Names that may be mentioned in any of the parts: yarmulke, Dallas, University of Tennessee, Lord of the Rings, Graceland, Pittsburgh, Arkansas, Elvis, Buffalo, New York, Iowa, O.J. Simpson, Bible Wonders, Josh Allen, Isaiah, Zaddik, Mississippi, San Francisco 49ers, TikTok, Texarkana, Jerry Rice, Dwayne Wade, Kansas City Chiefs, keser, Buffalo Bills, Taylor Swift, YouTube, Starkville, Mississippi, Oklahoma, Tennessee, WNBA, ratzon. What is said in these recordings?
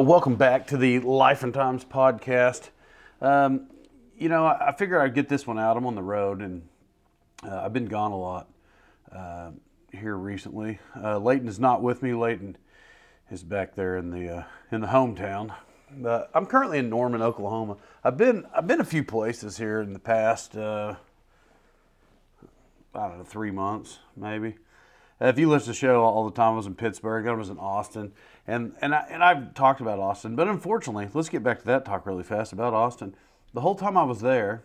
Welcome back to the Life and Times podcast. I figure I'd get this one out. I'm on the road, and I've been gone a lot here recently. Layton is not with me. Layton is back there in the hometown. I'm currently in Norman, Oklahoma. I've been a few places here in the past 3 months maybe. If you listen to the show all the time, I was in Pittsburgh. I was in Austin, and I've talked about Austin. But unfortunately, let's get back to that talk really fast about Austin. The whole time I was there,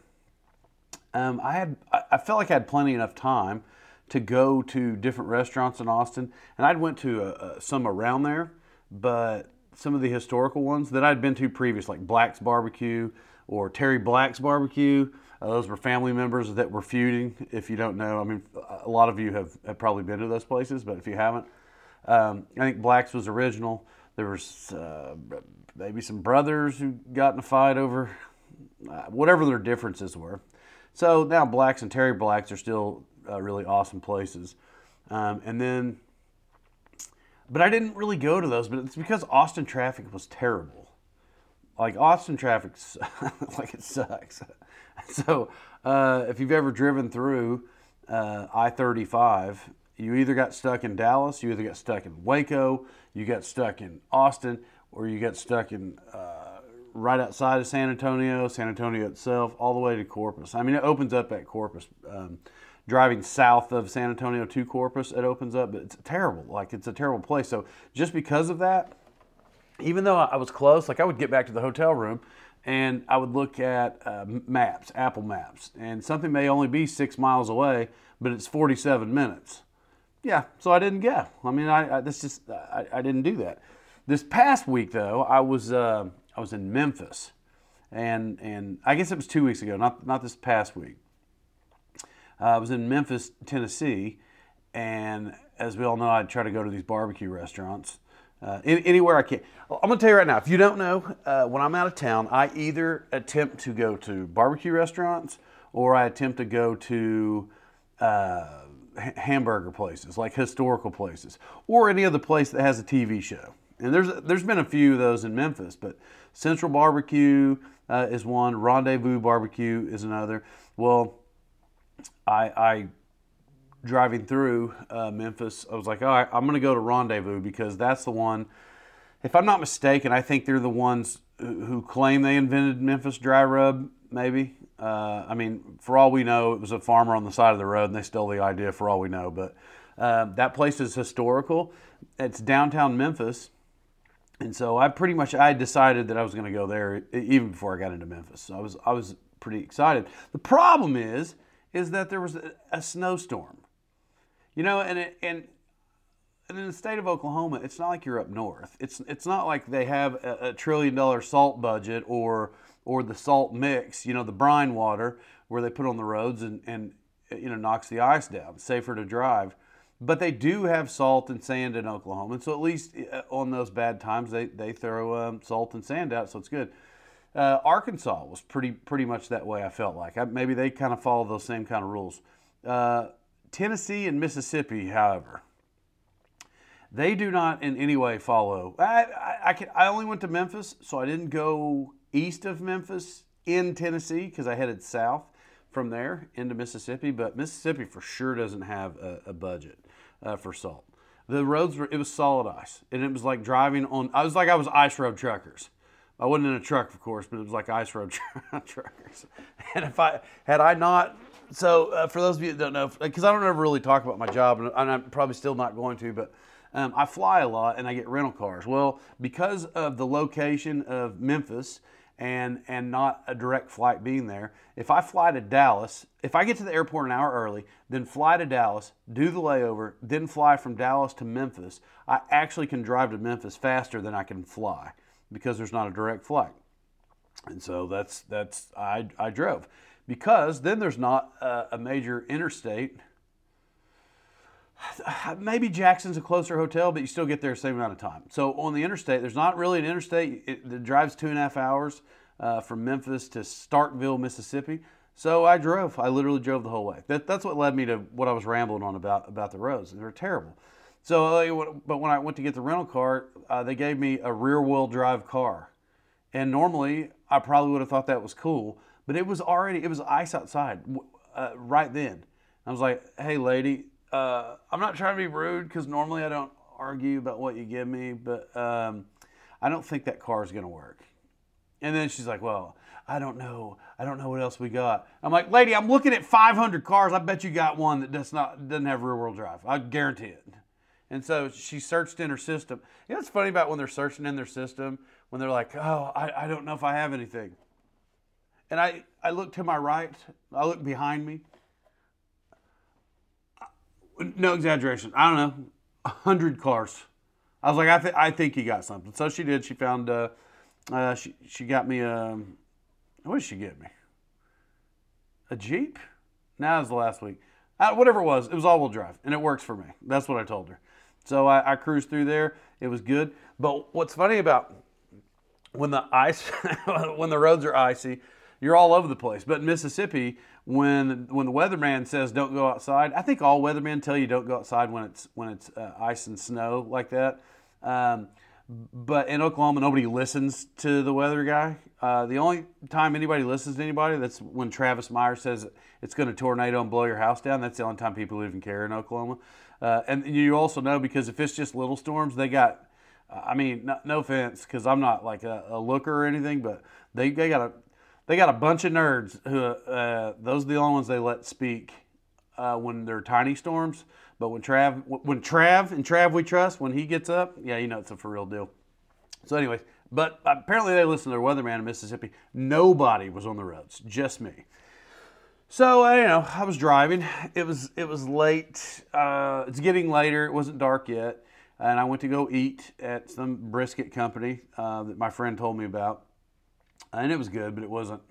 I felt like I had plenty enough time to go to different restaurants in Austin, and I'd went to some around there, but some of the historical ones that I'd been to previous, like Black's Barbecue or Terry Black's Barbecue. Those were family members that were feuding, if you don't know. I mean, a lot of you have probably been to those places, but if you haven't, I think Black's was original. There was maybe some brothers who got in a fight over whatever their differences were. So now Black's and Terry Black's are still really awesome places. But I didn't really go to those, but it's because Austin traffic was terrible. Like, Austin traffic, like, it sucks. So, if you've ever driven through I-35, you either got stuck in Dallas, you either got stuck in Waco, you got stuck in Austin, or you got stuck in right outside of San Antonio itself, all the way to Corpus. I mean, it opens up at Corpus. Driving south of San Antonio to Corpus, it opens up, but it's terrible. Like, it's a terrible place. So, just because of that, even though I was close, like I would get back to the hotel room and I would look at maps, Apple Maps, and something may only be 6 miles away, but it's 47 minutes. Yeah, so I didn't go. I mean, I didn't do that. This past week though, I was in Memphis, and I guess it was 2 weeks ago, not this past week. I was in Memphis, Tennessee, and as we all know, I try to go to these barbecue restaurants. Anywhere I can. I'm going to tell you right now, if you don't know, when I'm out of town, I either attempt to go to barbecue restaurants or I attempt to go to hamburger places, like historical places, or any other place that has a TV show. And there's been a few of those in Memphis, but Central Barbecue is one, Rendezvous Barbecue is another. Well, I driving through Memphis, I was like, all right, I'm going to go to Rendezvous because that's the one, if I'm not mistaken, I think they're the ones who claim they invented Memphis dry rub, maybe. I mean, for all we know, it was a farmer on the side of the road and they stole the idea for all we know, but that place is historical. It's downtown Memphis. And so I decided that I was going to go there even before I got into Memphis. So I was pretty excited. The problem is that there was a snowstorm. You know, and in the state of Oklahoma, it's not like you're up north. It's not like they have a $1 trillion salt budget or the salt mix, you know, the brine water where they put on the roads and you know, knocks the ice down. It's safer to drive. But they do have salt and sand in Oklahoma. And so at least on those bad times, they throw salt and sand out, so it's good. Arkansas was pretty much that way, I felt like. Maybe they kind of follow those same kind of rules. Tennessee and Mississippi, however, they do not in any way follow. I only went to Memphis, so I didn't go east of Memphis in Tennessee because I headed south from there into Mississippi. But Mississippi for sure doesn't have a budget for salt. The roads it was solid ice, and it was like driving on. I was like I was ice road truckers. I wasn't in a truck, of course, but it was like ice road truckers. And if I had I not, so for those of you that don't know, because I don't ever really talk about my job, and I'm probably still not going to, but I fly a lot and I get rental cars. Well, because of the location of Memphis and not a direct flight being there, if I fly to Dallas, if I get to the airport an hour early, then fly to Dallas, do the layover, then fly from Dallas to Memphis, I actually can drive to Memphis faster than I can fly because there's not a direct flight. And so I drove, because then there's not a major interstate. Maybe Jackson's a closer hotel, but you still get there the same amount of time. So on the interstate, there's not really an interstate. It drives 2.5 hours from Memphis to Starkville, Mississippi. So I drove. I literally drove the whole way. That's what led me to what I was rambling on about the roads. They were terrible. So, but when I went to get the rental car, they gave me a rear-wheel drive car. And normally, I probably would have thought that was cool, but it was ice outside right then. I was like, hey, lady, I'm not trying to be rude because normally I don't argue about what you give me, but I don't think that car is going to work. And then she's like, well, I don't know what else we got. I'm like, lady, I'm looking at 500 cars. I bet you got one that doesn't have rear-wheel drive. I guarantee it. And so she searched in her system. You know what's funny about when they're searching in their system, when they're like, oh, I don't know if I have anything. And I look to my right. I look behind me. No exaggeration. I don't know, 100 cars. I was like, I think you got something. So she did. She found. She got me. What did she get me? A Jeep? No, it was the last week. Whatever it was all-wheel drive, and it works for me. That's what I told her. So I cruised through there. It was good. But what's funny about when the roads are icy, you're all over the place. But in Mississippi, when the weatherman says don't go outside, I think all weathermen tell you don't go outside when it's ice and snow like that. But in Oklahoma, nobody listens to the weather guy. The only time anybody listens to anybody, that's when Travis Meyer says it's going to tornado and blow your house down. That's the only time people even care in Oklahoma. And you also know, because if it's just little storms, they got, I mean, no offense, because I'm not like a looker or anything, but they got a... They got a bunch of nerds who, those are the only ones they let speak when they're tiny storms. But when Trav we trust, when he gets up, yeah, you know it's a for real deal. So anyways, but apparently they listened to their weatherman in Mississippi. Nobody was on the roads, just me. So I was driving. It was late. It's getting later. It wasn't dark yet, and I went to go eat at some brisket company that my friend told me about. And it was good, but it wasn't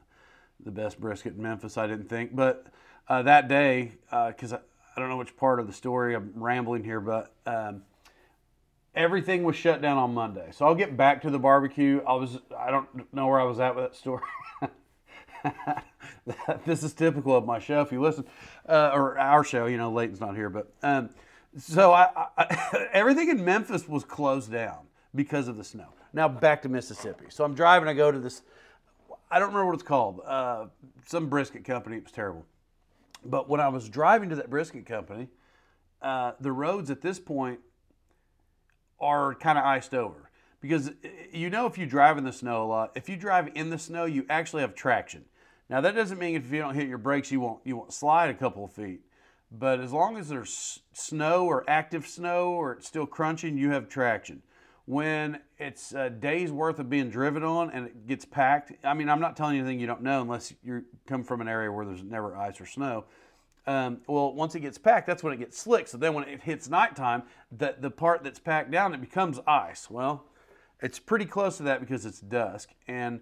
the best brisket in Memphis, I didn't think. But that day, because I don't know which part of the story I'm rambling here, but everything was shut down on Monday. So I'll get back to the barbecue. I don't know where I was at with that story. This is typical of my show. If you listen, or our show, Layton's not here. But so I everything in Memphis was closed down because of the snow. Now back to Mississippi. So I'm driving. I go to this. I don't remember what it's called. Some brisket company. It was terrible. But when I was driving to that brisket company, the roads at this point are kind of iced over. Because if you drive in the snow a lot, if you drive in the snow, you actually have traction. Now that doesn't mean if you don't hit your brakes, you won't slide a couple of feet. But as long as there's snow or active snow or it's still crunching, you have traction. When it's a day's worth of being driven on and it gets packed, I mean, I'm not telling you anything you don't know unless you come from an area where there's never ice or snow. Well, once it gets packed, that's when it gets slick. So then when it hits nighttime, the part that's packed down, it becomes ice. Well, it's pretty close to that because it's dusk. And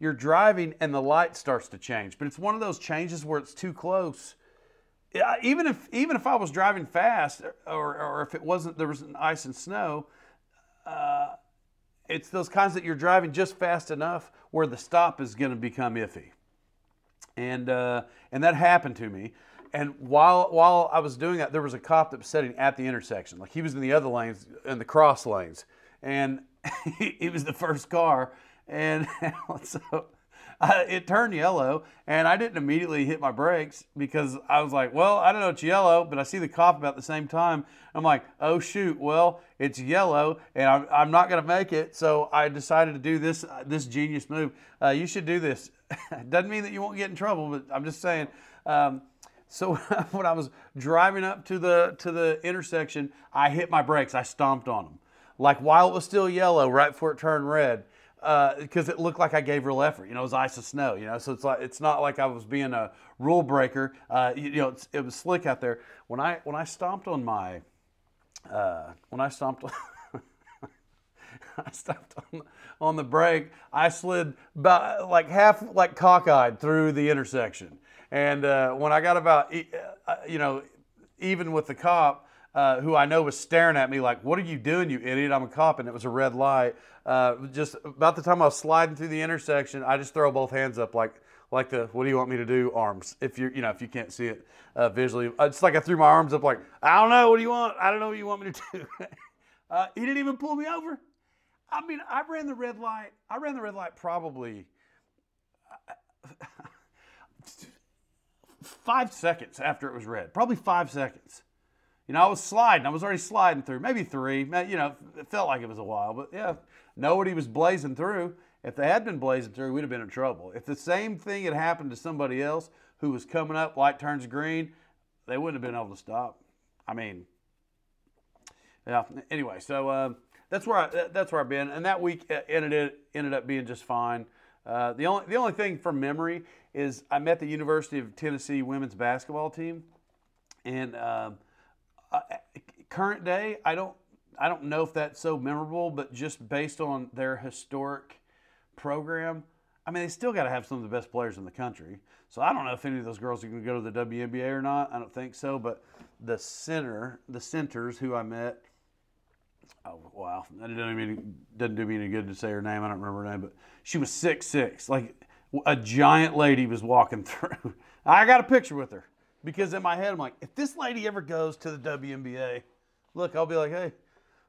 you're driving and the light starts to change. But it's one of those changes where it's too close. Even if I was driving fast, or if it wasn't, there was ice and snow, it's those kinds that you're driving just fast enough where the stop is going to become iffy, and that happened to me. And while I was doing that, there was a cop that was sitting at the intersection, like he was in the other lanes and the cross lanes, and it was the first car, and so it turned yellow, and I didn't immediately hit my brakes because I was like, well, I don't know it's yellow, but I see the cop about the same time. I'm like, oh, shoot, well, it's yellow, and I'm not going to make it, so I decided to do this genius move. You should do this. Doesn't mean that you won't get in trouble, but I'm just saying. So when I was driving up to the intersection, I hit my brakes. I stomped on them. Like while it was still yellow, right before it turned red, because it looked like I gave real effort. You know, it was ice and snow. You know, so it's not like I was being a rule breaker. It was slick out there. When I stomped on my I stopped on the brake. I slid about half cockeyed through the intersection. And when I got about even with the cop. Who I know was staring at me like, what are you doing, you idiot? I'm a cop, and it was a red light. Just about the time I was sliding through the intersection, I just throw both hands up like the what do you want me to do arms, if you can't see it visually. It's like I threw my arms up like, I don't know, what do you want? I don't know what you want me to do. He didn't even pull me over. I mean, I ran the red light. I ran the red light probably 5 seconds after it was red, probably 5 seconds. You know, I was already sliding through, maybe three, you know, it felt like it was a while, but yeah, nobody was blazing through. If they had been blazing through, we'd have been in trouble. If the same thing had happened to somebody else who was coming up, light turns green, they wouldn't have been able to stop. I mean, yeah, anyway, so that's where I've been, and that week ended up being just fine. The only thing from memory is I met the University of Tennessee women's basketball team, and current day, I don't know if that's so memorable, but just based on their historic program, I mean, they still got to have some of the best players in the country. So I don't know if any of those girls are going to go to the WNBA or not. I don't think so. But the centers who I met, oh wow, doesn't do me any good to say her name. I don't remember her name, but she was 6'6", like a giant lady was walking through. I got a picture with her. Because in my head, I'm like, if this lady ever goes to the WNBA, look, I'll be like, hey,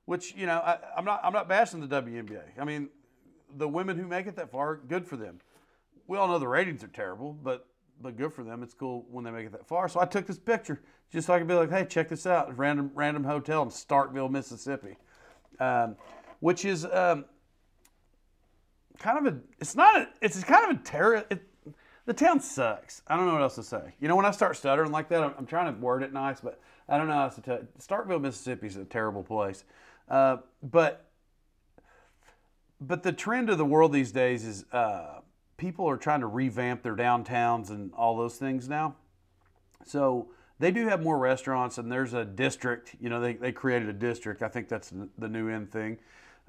which, you know, I'm not bashing the WNBA. I mean, the women who make it that far, good for them. We all know the ratings are terrible, but good for them. It's cool when they make it that far. So I took this picture just so I could be like, hey, check this out, random hotel in Starkville, Mississippi, which is the town sucks. I don't know what else to say. You know, when I start stuttering like that, I'm trying to word it nice, but I don't know how else to tell you. Starkville, Mississippi is a terrible place. But the trend of the world these days is people are trying to revamp their downtowns and all those things now. So they do have more restaurants, and there's a district. You know, they created a district. I think that's the new end thing.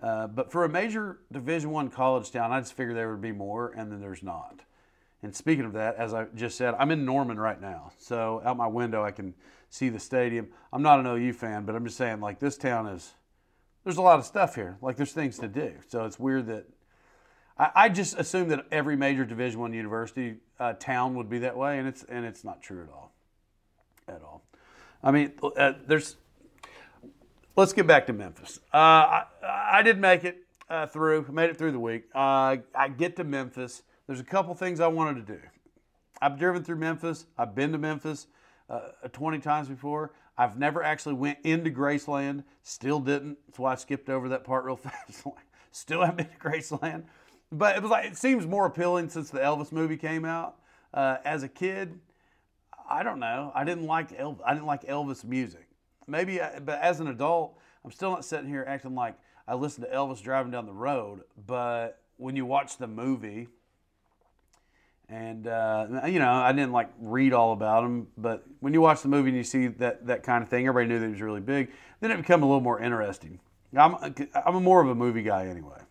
But for a major Division I college town, I just figured there would be more, and then there's not. And speaking of that, as I just said, I'm in Norman right now. So out my window, I can see the stadium. I'm not an OU fan, but I'm just saying, like, this town is, there's a lot of stuff here. Like, there's things to do. So it's weird that I just assumed that every major Division I university town would be that way, and it's not true at all. At all. I mean, let's get back to Memphis. I did make it through. Made it through the week. I get to Memphis. There's a couple things I wanted to do. I've driven through Memphis. I've been to Memphis 20 times before. I've never actually went into Graceland. Still didn't. That's why I skipped over that part real fast. Still haven't been to Graceland. But it was like, it seems more appealing since the Elvis movie came out. As a kid, I don't know. I didn't like Elvis music. Maybe, but as an adult, I'm still not sitting here acting like I listened to Elvis driving down the road. But when you watch the movie. And, you know, I didn't, like, read all about him, but when you watch the movie and you see that kind of thing, everybody knew that he was really big, then it became a little more interesting. I'm more of a movie guy anyway.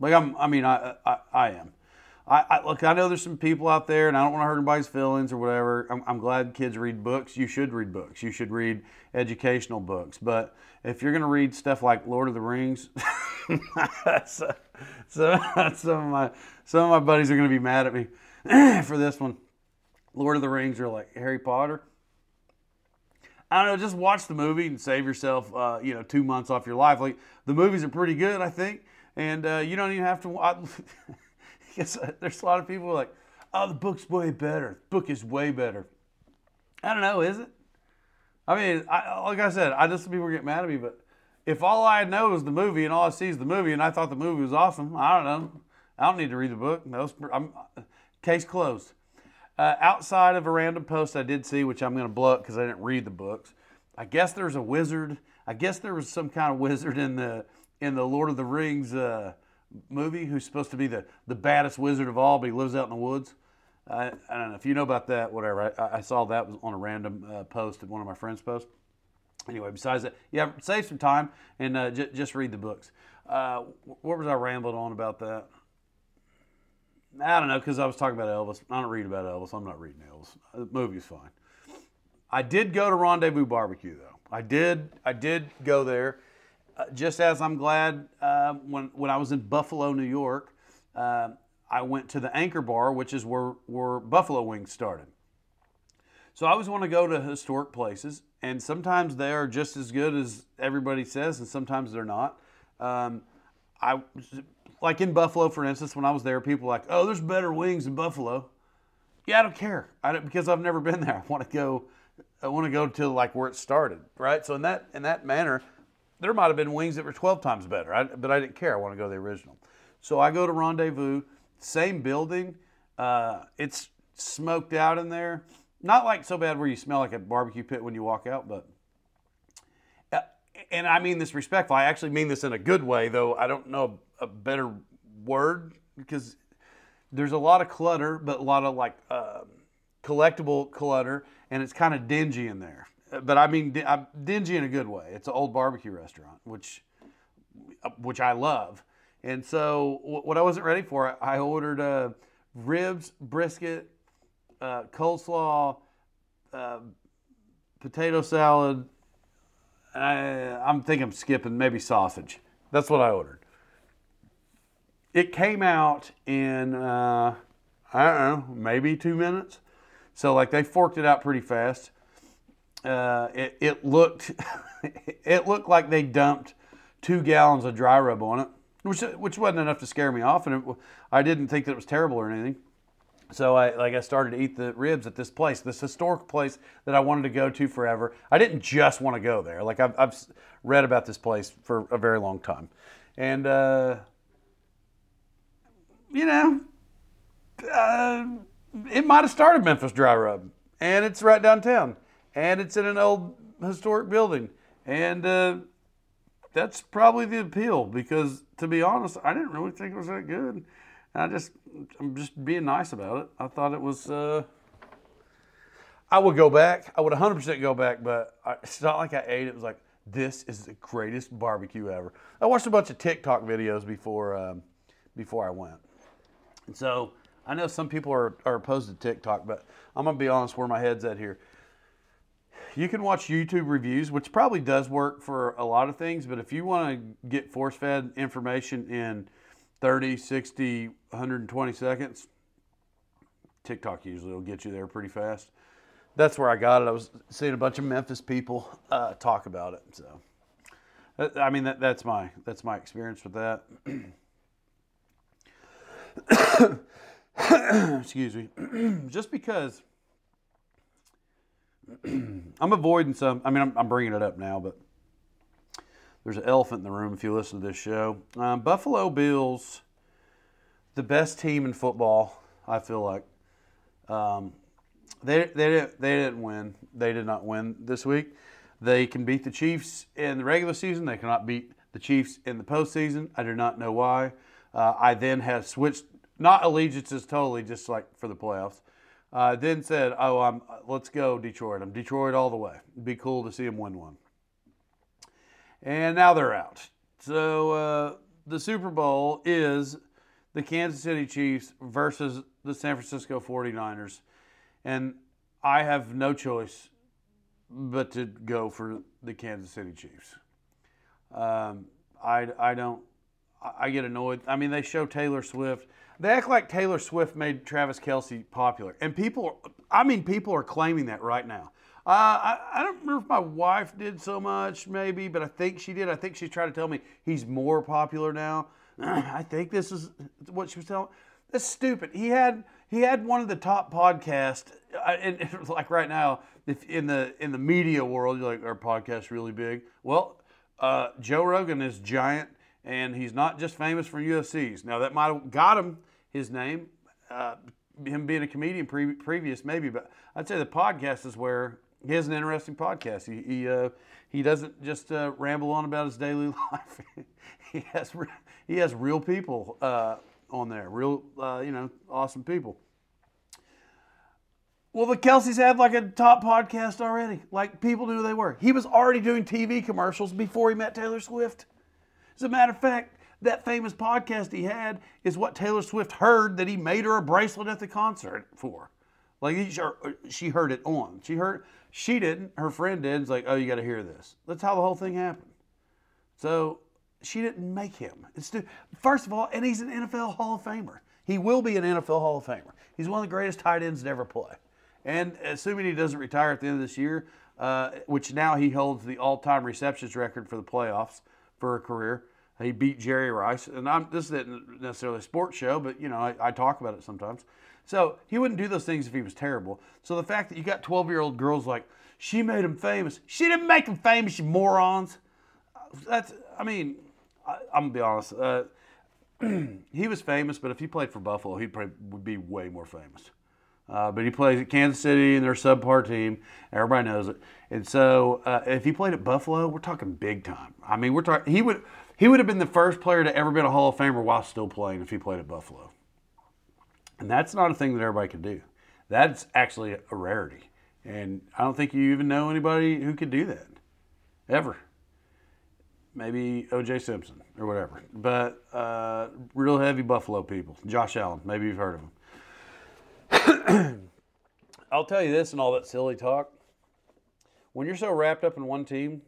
Like, I am. Look, I know there's some people out there, and I don't want to hurt anybody's feelings or whatever. I'm glad kids read books. You should read books. You should read educational books. But if you're going to read stuff like Lord of the Rings... Some of my buddies are going to be mad at me for this one. Lord of the Rings or like Harry Potter. I don't know, just watch the movie and save yourself, 2 months off your life. Like, the movies are pretty good, I think. And you don't even have to... Because there's a lot of people who are like, oh, the book's way better. The book is way better. I don't know, is it? I mean, like I said, I know some people get mad at me, but if all I know was the movie and all I see is the movie and I thought the movie was awesome, I don't know. I don't need to read the book. No, case closed. Outside of a random post I did see, which I'm going to blow up because I didn't read the books, I guess there's a wizard. I guess there was some kind of wizard in the Lord of the Rings movie who's supposed to be the baddest wizard of all, but he lives out in the woods. I don't know if you know about that, whatever. I saw that was on a random post of one of my friends' posts. Anyway, besides that, yeah, save some time and just read the books. What was I rambling on about that? I don't know, because I was talking about Elvis. I don't read about Elvis. I'm not reading Elvis. The movie's fine. I did go to Rendezvous Barbecue, though. I did go there, just as I'm glad when I was in Buffalo, New York, I went to the Anchor Bar, which is where Buffalo wings started. So I always want to go to historic places, and sometimes they are just as good as everybody says, and sometimes they're not. Like in Buffalo, for instance, when I was there, people were like, oh, there's better wings in Buffalo. Yeah, I don't care, because I've never been there. I want to go to like where it started, right? So in that manner, there might have been wings that were 12 times better, but I didn't care. I want to go to the original. So I go to Rendezvous, same building. It's smoked out in there. Not like so bad where you smell like a barbecue pit when you walk out, but... And I mean this respectful. I actually mean this in a good way, though I don't know a better word, because there's a lot of clutter, but a lot of like... collectible clutter, and it's kind of dingy in there. But I mean, I'm dingy in a good way. It's an old barbecue restaurant, which I love. And so what I wasn't ready for, I ordered ribs, brisket, coleslaw, potato salad. I'm thinking I'm skipping maybe sausage. That's what I ordered. It came out in, I don't know, maybe 2 minutes. So, like, they forked it out pretty fast. It looked like they dumped 2 gallons of dry rub on it, which wasn't enough to scare me off, and I didn't think that it was terrible or anything. So, I started to eat the ribs at this place, this historic place that I wanted to go to forever. I didn't just want to go there. Like, I've read about this place for a very long time. And, you know... it might have started Memphis Dry Rub, and it's right downtown, and it's in an old historic building, and that's probably the appeal, because to be honest, I didn't really think it was that good. I'm just being nice about it. I thought it was, I would go back. I would 100% go back, but it's not like I ate it. It was like, this is the greatest barbecue ever. I watched a bunch of TikTok videos before I went, and so... I know some people are opposed to TikTok, but I'm going to be honest where my head's at here. You can watch YouTube reviews, which probably does work for a lot of things, but if you want to get force-fed information in 30, 60, 120 seconds, TikTok usually will get you there pretty fast. That's where I got it. I was seeing a bunch of Memphis people talk about it. So, I mean, that's my experience with that. Excuse me. Just because I'm avoiding some, I mean, I'm bringing it up now, but there's an elephant in the room if you listen to this show. Buffalo Bills, the best team in football, I feel like. They didn't win. They did not win this week. They can beat the Chiefs in the regular season. They cannot beat the Chiefs in the postseason. I do not know why. I then have switched. Not allegiances totally, just like for the playoffs. Then said, oh, let's go Detroit. I'm Detroit all the way. It'd be cool to see them win one. And now they're out. So the Super Bowl is the Kansas City Chiefs versus the San Francisco 49ers. And I have no choice but to go for the Kansas City Chiefs. I get annoyed. I mean, they show Taylor Swift. They act like Taylor Swift made Travis Kelce popular. And people are claiming that right now. I don't remember if my wife did so much, maybe, but I think she did. I think she tried to tell me he's more popular now. I think this is what she was telling. That's stupid. He had one of the top podcasts, and like right now, if in the media world, you're like, our podcast's really big. Well, Joe Rogan is giant, and he's not just famous for UFCs. Now, that might have got him his name, him being a comedian previous maybe, but I'd say the podcast is where he has an interesting podcast. He doesn't just ramble on about his daily life. He has real people on there, real awesome people. Well, the Kelceys had like a top podcast already. Like, people knew who they were. He was already doing TV commercials before he met Taylor Swift. As a matter of fact, that famous podcast he had is what Taylor Swift heard that he made her a bracelet at the concert for. Like, she heard it on. She didn't. Her friend did. It's like, oh, you got to hear this. That's how the whole thing happened. So she didn't make him. First of all, and he's an NFL Hall of Famer. He will be an NFL Hall of Famer. He's one of the greatest tight ends to ever play. And assuming he doesn't retire at the end of this year, which now he holds the all-time receptions record for the playoffs for a career. He beat Jerry Rice. And this isn't necessarily a sports show, but, I talk about it sometimes. So he wouldn't do those things if he was terrible. So the fact that you got 12-year-old girls like, she made him famous. She didn't make him famous, you morons. I'm going to be honest. He was famous, but if he played for Buffalo, he probably would be way more famous. But he plays at Kansas City and their subpar team. Everybody knows it. And so if he played at Buffalo, we're talking big time. I mean, we're talking. He would have been the first player to ever be a Hall of Famer while still playing if he played at Buffalo. And that's not a thing that everybody can do. That's actually a rarity. And I don't think you even know anybody who could do that, ever. Maybe O.J. Simpson or whatever. But real heavy Buffalo people. Josh Allen, maybe you've heard of him. I'll tell you this and all that silly talk. When you're so wrapped up in one team,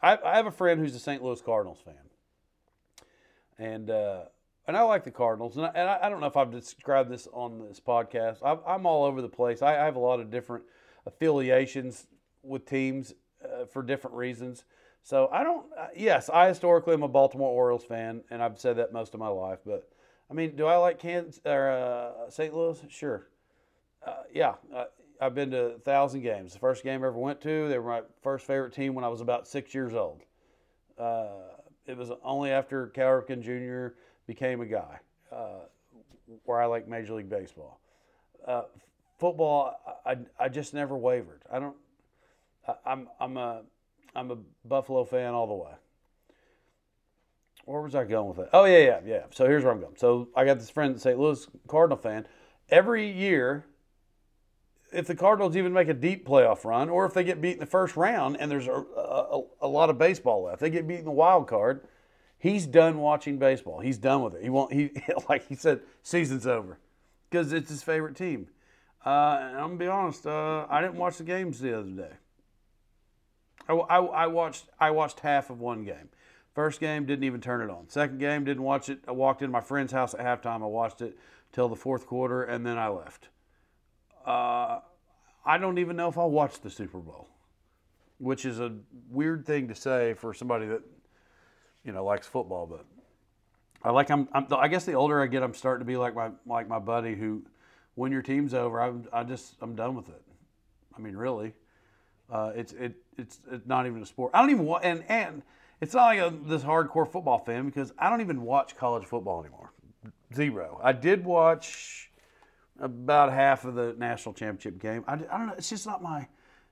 I have a friend who's a St. Louis Cardinals fan. And I like the Cardinals. And I don't know if I've described this on this podcast. I'm all over the place. I have a lot of different affiliations with teams for different reasons. So I historically am a Baltimore Orioles fan, and I've said that most of my life. But, do I like Kansas or St. Louis? Sure. I've been to 1,000 games. The first game I ever went to, they were my first favorite team when I was about 6 years old. It was only after Cal Ripken Jr. became a guy where I like Major League Baseball. Football, I just never wavered. I'm a Buffalo fan all the way. Where was I going with that? Oh, yeah. So here's where I'm going. So I got this friend, St. Louis Cardinal fan. Every year, if the Cardinals even make a deep playoff run, or if they get beat in the first round and there's a lot of baseball left, they get beat in the wild card, he's done watching baseball. He's done with it. Like he said, season's over, because it's his favorite team. And I'm going to be honest, I didn't watch the games the other day. I watched half of one game. First game, didn't even turn it on. Second game, didn't watch it. I walked into my friend's house at halftime. I watched it till the fourth quarter, and then I left. I don't even know if I watched the Super Bowl, which is a weird thing to say for somebody that, likes football. But I guess the older I get, I'm starting to be like my buddy who, when your team's over, I'm done with it. Really, it's not even a sport. I don't even want and. It's not like this hardcore football fan, because I don't even watch college football anymore. Zero. I did watch about half of the national championship game. I don't know. It's just not my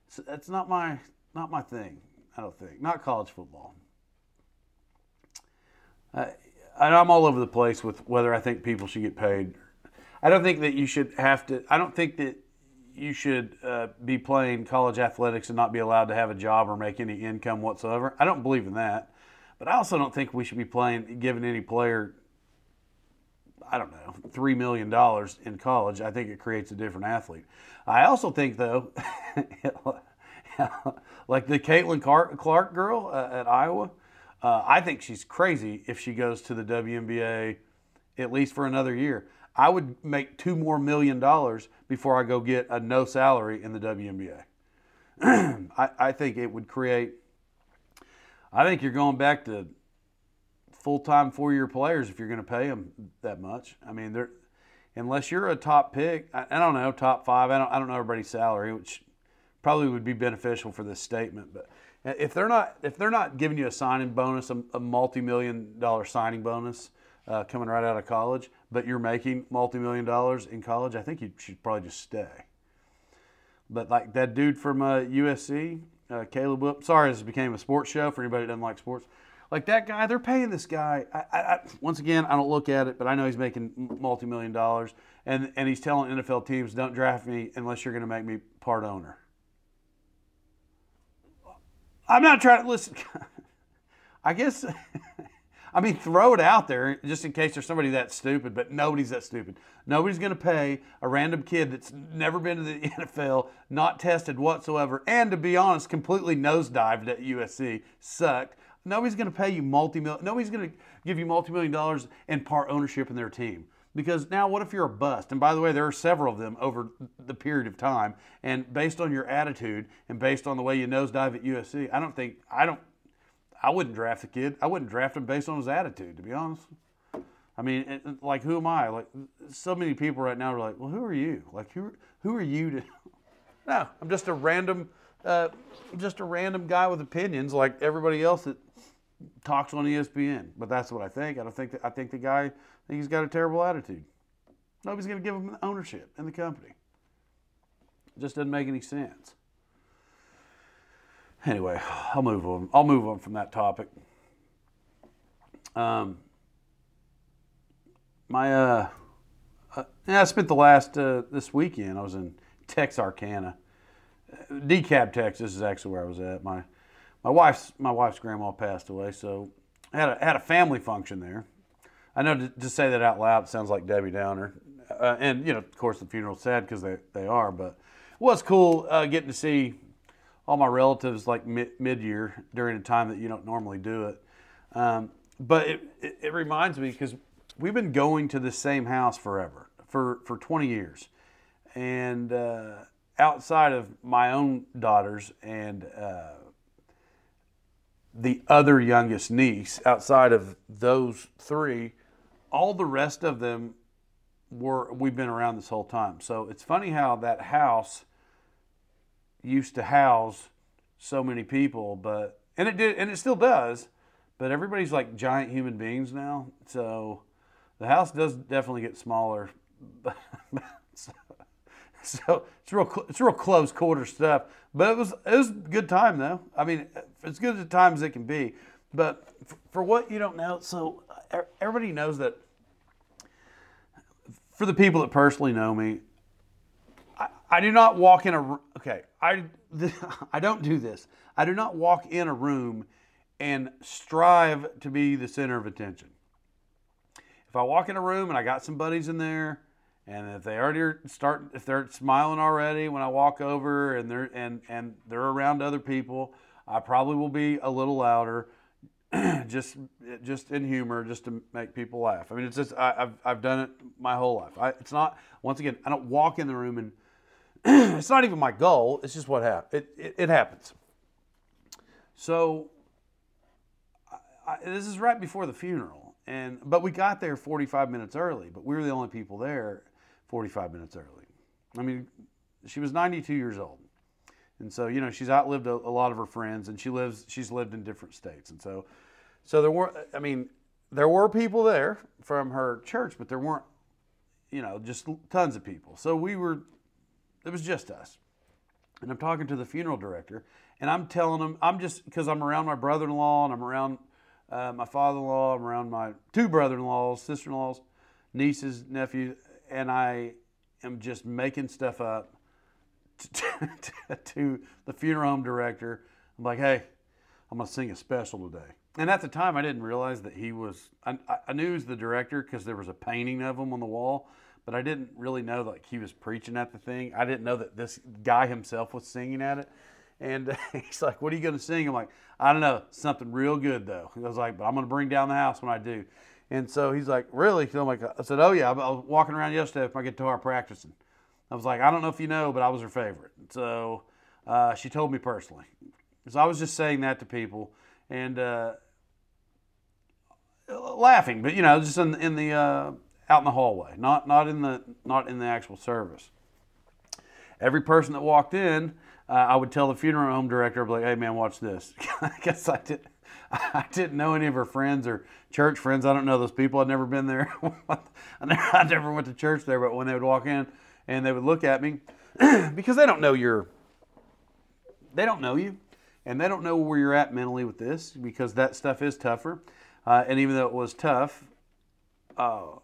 thing. I don't think. Not college football. And I'm all over the place with whether I think people should get paid. I don't think that you should have to. I don't think that you should be playing college athletics and not be allowed to have a job or make any income whatsoever. I don't believe in that. But I also don't think we should be giving any player, I don't know, $3 million in college. I think it creates a different athlete. I also think, though, like the Caitlin Clark girl at Iowa, I think she's crazy if she goes to the WNBA at least for another year. I would make $2 more million before I go get a no salary in the WNBA. I think it would create. I think you're going back to full-time 4-year players if you're going to pay them that much. unless you're a top pick, I don't know, top five, I don't know everybody's salary, which probably would be beneficial for this statement, but if they're not giving you a signing bonus, a multi-million-dollar signing bonus coming right out of college, but you're making multi-million dollars in college, I think you should probably just stay. But like that dude from USC, Caleb Williams, sorry this became a sports show for anybody that doesn't like sports. Like that guy, they're paying this guy. Once again, I don't look at it, but I know he's making multi-million dollars, and he's telling NFL teams, don't draft me unless you're going to make me part owner. I'm not trying to listen. I guess, I mean, throw it out there just in case there's somebody that stupid, but nobody's that stupid. Nobody's going to pay a random kid that's never been to the NFL, not tested whatsoever, and to be honest, completely nosedived at USC, sucked. Nobody's going to pay you nobody's going to give you multi-million dollars and part ownership in their team. Because now what if you're a bust? And by the way, there are several of them over the period of time. And based on your attitude and based on the way you nosedive at USC, I wouldn't draft the kid. I wouldn't draft him based on his attitude, to be honest. I mean, like, who am I? Like, so many people right now are like, well, who are you? Like, who are you to... No, I'm just a random... guy with opinions like everybody else that talks on ESPN. But that's what I think. I think he's got a terrible attitude. Nobody's going to give him ownership in the company. It just doesn't make any sense. Anyway, I'll move on from that topic. I spent the last this weekend. I was in Texarkana. DeKalb, Texas is actually where I was at. My wife's grandma passed away, so I had a family function there. I know to say that out loud it sounds like Debbie Downer, and you know, of course, the funeral's sad because they are. But it was cool getting to see all my relatives like mid-year during a time that you don't normally do it. But it reminds me because we've been going to the same house forever for 20 years, and. Outside of my own daughters and the other youngest niece, outside of those three, all the rest of them we've been around this whole time. So it's funny how that house used to house so many people, and it did, and it still does, but everybody's like giant human beings now. So the house does definitely get smaller. So it's real close quarter stuff, but it was a good time though. I mean, as good a time as it can be, but for what you don't know, so everybody knows that. For the people that personally know me, I do not walk in a I don't do this. I do not walk in a room and strive to be the center of attention. If I walk in a room and I got some buddies in there. And if they already start, if they're smiling already when I walk over, and they're around other people, I probably will be a little louder, just in humor, just to make people laugh. I mean, it's just I've done it my whole life. It's not, once again, I don't walk in the room and it's not even my goal. It's just what happens. It happens. So this is right before the funeral, but we got there 45 minutes early. But we were the only people there. 45 minutes early. I mean, she was 92 years old. And so, you know, she's outlived a lot of her friends, and she's lived in different states. And so there were people there from her church, but there weren't, you know, just tons of people. So it was just us. And I'm talking to the funeral director, and I'm telling him, because I'm around my brother-in-law, and I'm around my father-in-law, I'm around my two brother-in-laws, sister-in-laws, nieces, nephews, and I am just making stuff up to the funeral home director. I'm like, hey, I'm going to sing a special today. And at the time, I didn't realize that he was, I knew he was the director because there was a painting of him on the wall, but I didn't really know like he was preaching at the thing. I didn't know that this guy himself was singing at it. And he's like, what are you going to sing? I'm like, I don't know, something real good though. He was like, but I'm going to bring down the house when I do. And so he's like, really? So I'm like, I said, oh yeah, I was walking around yesterday with my guitar practicing. I was like, I don't know if you know, but I was her favorite. So she told me personally. So I was just saying that to people and laughing, but you know, just in the out in the hallway, not in the actual service. Every person that walked in, I would tell the funeral home director, I'd be like, hey man, watch this. Because I didn't know any of her friends or church friends. I don't know those people. I'd never been there. I never went to church there, but when they would walk in and they would look at me, because they don't know you, and they don't know where you're at mentally with this, because that stuff is tougher. And even though it was tough, I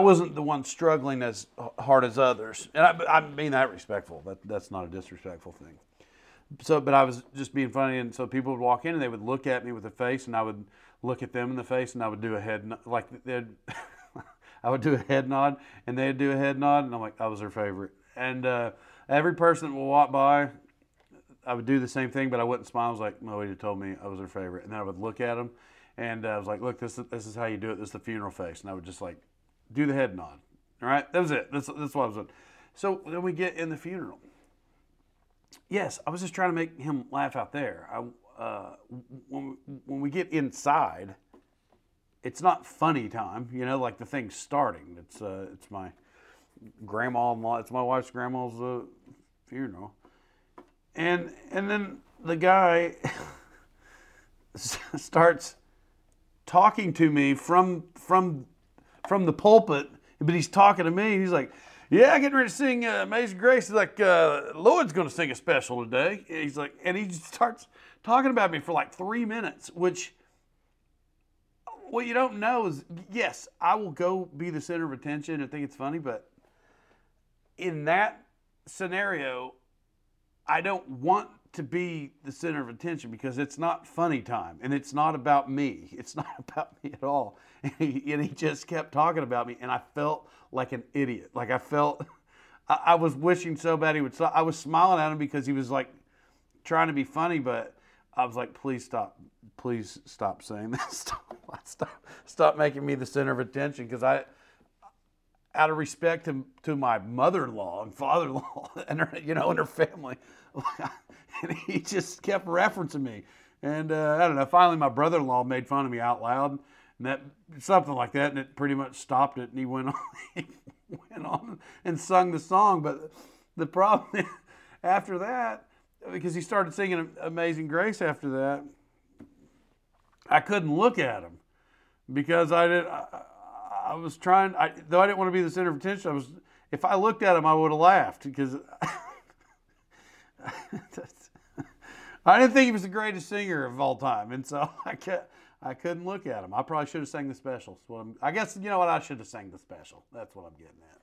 wasn't the one struggling as hard as others. And I mean that respectful. That's not a disrespectful thing. So, but I was just being funny, and so people would walk in and they would look at me with a face, and I would look at them in the face, and I would do a head nod. I would do a head nod, and they'd do a head nod, and I'm like, that was their favorite. And every person that would walk by, I would do the same thing, but I wouldn't smile. I was like, nobody told me I was their favorite. And then I would look at them, and I was like, look, this is how you do it. This is the funeral face. And I would just like do the head nod. All right, that was it. That's what I was doing. So then we get in the funeral. Yes, I was just trying to make him laugh out there. When we get inside, it's not funny time, like the thing's starting. It's my grandma-in-law. It's my wife's grandma's funeral, and then the guy starts talking to me from the pulpit, but he's talking to me. He's like, yeah, I'm getting ready to sing Amazing Grace. He's like, Lloyd's going to sing a special today. He's like, and he just starts talking about me for like 3 minutes, which what you don't know is, yes, I will go be the center of attention and think it's funny, but in that scenario, I don't want to be the center of attention because it's not funny time and it's not about me. It's not about me at all. And he just kept talking about me, and I felt like an idiot. Like I was wishing so bad he would stop. I was smiling at him because he was like trying to be funny, but I was like, please stop saying this. Stop making me the center of attention, because I, out of respect to my mother-in-law and father-in-law and her, and her family, and he just kept referencing me. And I don't know, finally my brother-in-law made fun of me out loud, and that something like that, and it pretty much stopped it, and he went on, and sung the song. But the problem after that, because he started singing Amazing Grace after that, I couldn't look at him because I was trying. Though I didn't want to be the center of attention, if I looked at him, I would have laughed because I didn't think he was the greatest singer of all time, and so I couldn't look at him. I probably should have sang the special. I guess you know what? I should have sang the special. That's what I'm getting at.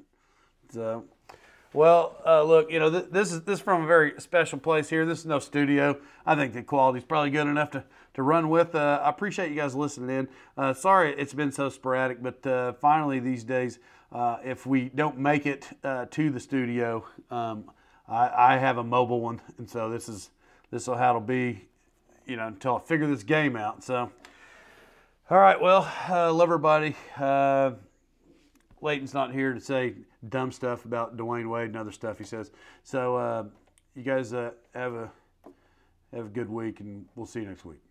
So. Well, look, this is from a very special place here. This is no studio. I think the quality's probably good enough to run with. I appreciate you guys listening in. Sorry it's been so sporadic, but finally these days, if we don't make it to the studio, I have a mobile one, and so this is how it'll be, until I figure this game out. So, all right, well, love everybody. Layton's not here to say dumb stuff about Dwayne Wade and other stuff he says. So you guys have a good week, and we'll see you next week.